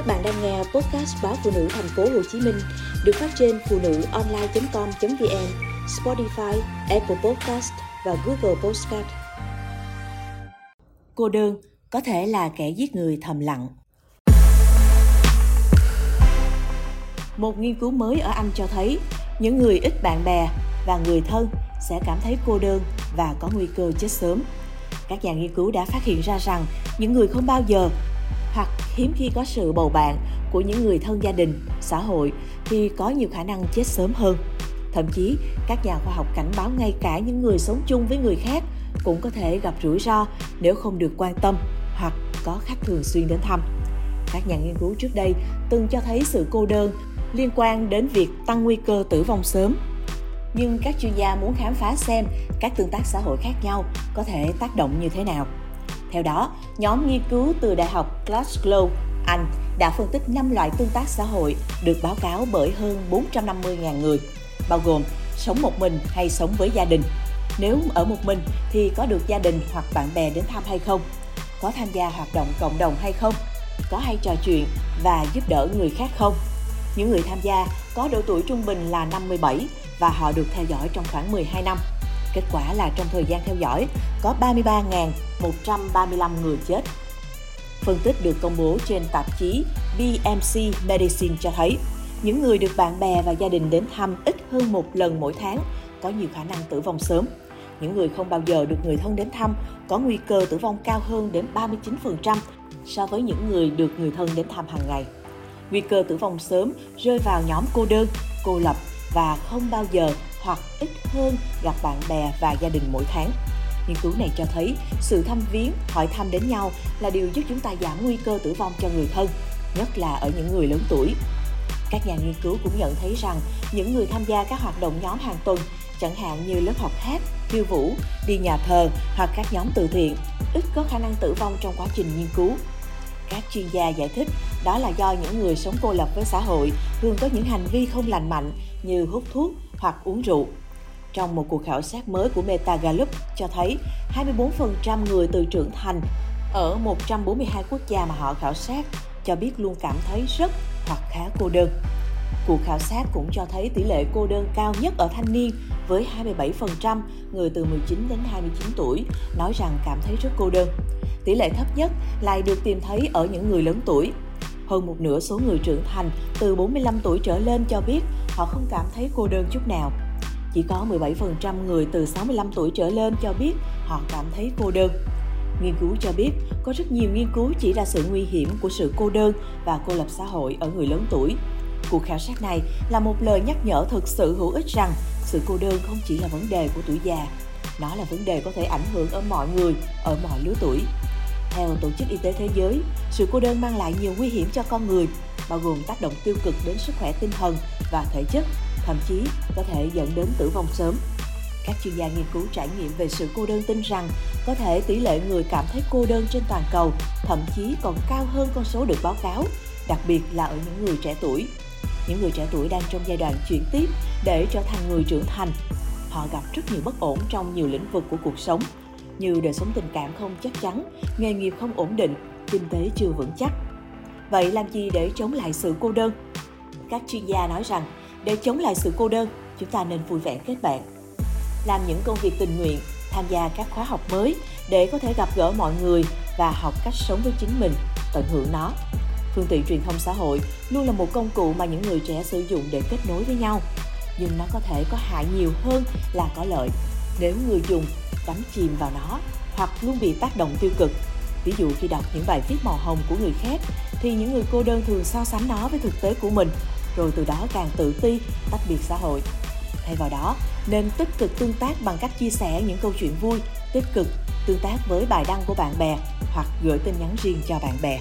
Các bạn đang nghe podcast báo Phụ Nữ Thành phố Hồ Chí Minh được phát trên phunuonline.com.vn, Spotify, Apple Podcast và Google Podcast. Cô đơn có thể là kẻ giết người thầm lặng. Một nghiên cứu mới ở Anh cho thấy những người ít bạn bè và người thân sẽ cảm thấy cô đơn và có nguy cơ chết sớm. Các nhà nghiên cứu đã phát hiện ra rằng những người không bao giờ hoặc hiếm khi có sự bầu bạn của những người thân gia đình, xã hội thì có nhiều khả năng chết sớm hơn. Thậm chí, các nhà khoa học cảnh báo ngay cả những người sống chung với người khác cũng có thể gặp rủi ro nếu không được quan tâm hoặc có khách thường xuyên đến thăm. Các nhà nghiên cứu trước đây từng cho thấy sự cô đơn liên quan đến việc tăng nguy cơ tử vong sớm. Nhưng các chuyên gia muốn khám phá xem các tương tác xã hội khác nhau có thể tác động như thế nào. Theo đó, nhóm nghiên cứu từ Đại học Glasgow, Anh đã phân tích 5 loại tương tác xã hội được báo cáo bởi hơn 450.000 người, bao gồm sống một mình hay sống với gia đình, nếu ở một mình thì có được gia đình hoặc bạn bè đến thăm hay không, có tham gia hoạt động cộng đồng hay không, có hay trò chuyện và giúp đỡ người khác không. Những người tham gia có độ tuổi trung bình là 57 và họ được theo dõi trong khoảng 12 năm. Kết quả là trong thời gian theo dõi, có 33.135 người chết. Phân tích được công bố trên tạp chí BMC Medicine cho thấy, những người được bạn bè và gia đình đến thăm ít hơn một lần mỗi tháng có nhiều khả năng tử vong sớm. Những người không bao giờ được người thân đến thăm có nguy cơ tử vong cao hơn đến 39% so với những người được người thân đến thăm hàng ngày. Nguy cơ tử vong sớm rơi vào nhóm cô đơn, cô lập và không bao giờ hoặc ít hơn gặp bạn bè và gia đình mỗi tháng. Nghiên cứu này cho thấy sự thăm viếng, hỏi thăm đến nhau là điều giúp chúng ta giảm nguy cơ tử vong cho người thân, nhất là ở những người lớn tuổi. Các nhà nghiên cứu cũng nhận thấy rằng những người tham gia các hoạt động nhóm hàng tuần, chẳng hạn như lớp học hát, khiêu vũ, đi nhà thờ hoặc các nhóm từ thiện, ít có khả năng tử vong trong quá trình nghiên cứu. Các chuyên gia giải thích đó là do những người sống cô lập với xã hội thường có những hành vi không lành mạnh như hút thuốc hoặc uống rượu. Trong một cuộc khảo sát mới của Meta Gallup cho thấy 24% người từ trưởng thành ở 142 quốc gia mà họ khảo sát cho biết luôn cảm thấy rất hoặc khá cô đơn. Cuộc khảo sát cũng cho thấy tỷ lệ cô đơn cao nhất ở thanh niên với 27% người từ 19 đến 29 tuổi nói rằng cảm thấy rất cô đơn. Tỷ lệ thấp nhất lại được tìm thấy ở những người lớn tuổi. Hơn một nửa số người trưởng thành từ 45 tuổi trở lên cho biết họ không cảm thấy cô đơn chút nào. Chỉ có 17% người từ 65 tuổi trở lên cho biết họ cảm thấy cô đơn. Nghiên cứu cho biết có rất nhiều nghiên cứu chỉ ra sự nguy hiểm của sự cô đơn và cô lập xã hội ở người lớn tuổi. Cuộc khảo sát này là một lời nhắc nhở thực sự hữu ích rằng sự cô đơn không chỉ là vấn đề của tuổi già. Nó là vấn đề có thể ảnh hưởng ở mọi người, ở mọi lứa tuổi. Theo Tổ chức Y tế Thế giới, sự cô đơn mang lại nhiều nguy hiểm cho con người, bao gồm tác động tiêu cực đến sức khỏe tinh thần và thể chất, thậm chí có thể dẫn đến tử vong sớm. Các chuyên gia nghiên cứu trải nghiệm về sự cô đơn tin rằng có thể tỷ lệ người cảm thấy cô đơn trên toàn cầu thậm chí còn cao hơn con số được báo cáo, đặc biệt là ở những người trẻ tuổi. Những người trẻ tuổi đang trong giai đoạn chuyển tiếp để trở thành người trưởng thành. Họ gặp rất nhiều bất ổn trong nhiều lĩnh vực của cuộc sống, như đời sống tình cảm không chắc chắn, nghề nghiệp không ổn định, kinh tế chưa vững chắc. Vậy làm gì để chống lại sự cô đơn? Các chuyên gia nói rằng, để chống lại sự cô đơn, chúng ta nên vui vẻ kết bạn. Làm những công việc tình nguyện, tham gia các khóa học mới để có thể gặp gỡ mọi người và học cách sống với chính mình, tận hưởng nó. Phương tiện truyền thông xã hội luôn là một công cụ mà những người trẻ sử dụng để kết nối với nhau. Nhưng nó có thể có hại nhiều hơn là có lợi nếu người dùng đắm chìm vào nó hoặc luôn bị tác động tiêu cực. Ví dụ khi đọc những bài viết màu hồng của người khác thì những người cô đơn thường so sánh nó với thực tế của mình, rồi từ đó càng tự ti, tách biệt xã hội. Thay vào đó, nên tích cực tương tác bằng cách chia sẻ những câu chuyện vui, tích cực, tương tác với bài đăng của bạn bè hoặc gửi tin nhắn riêng cho bạn bè.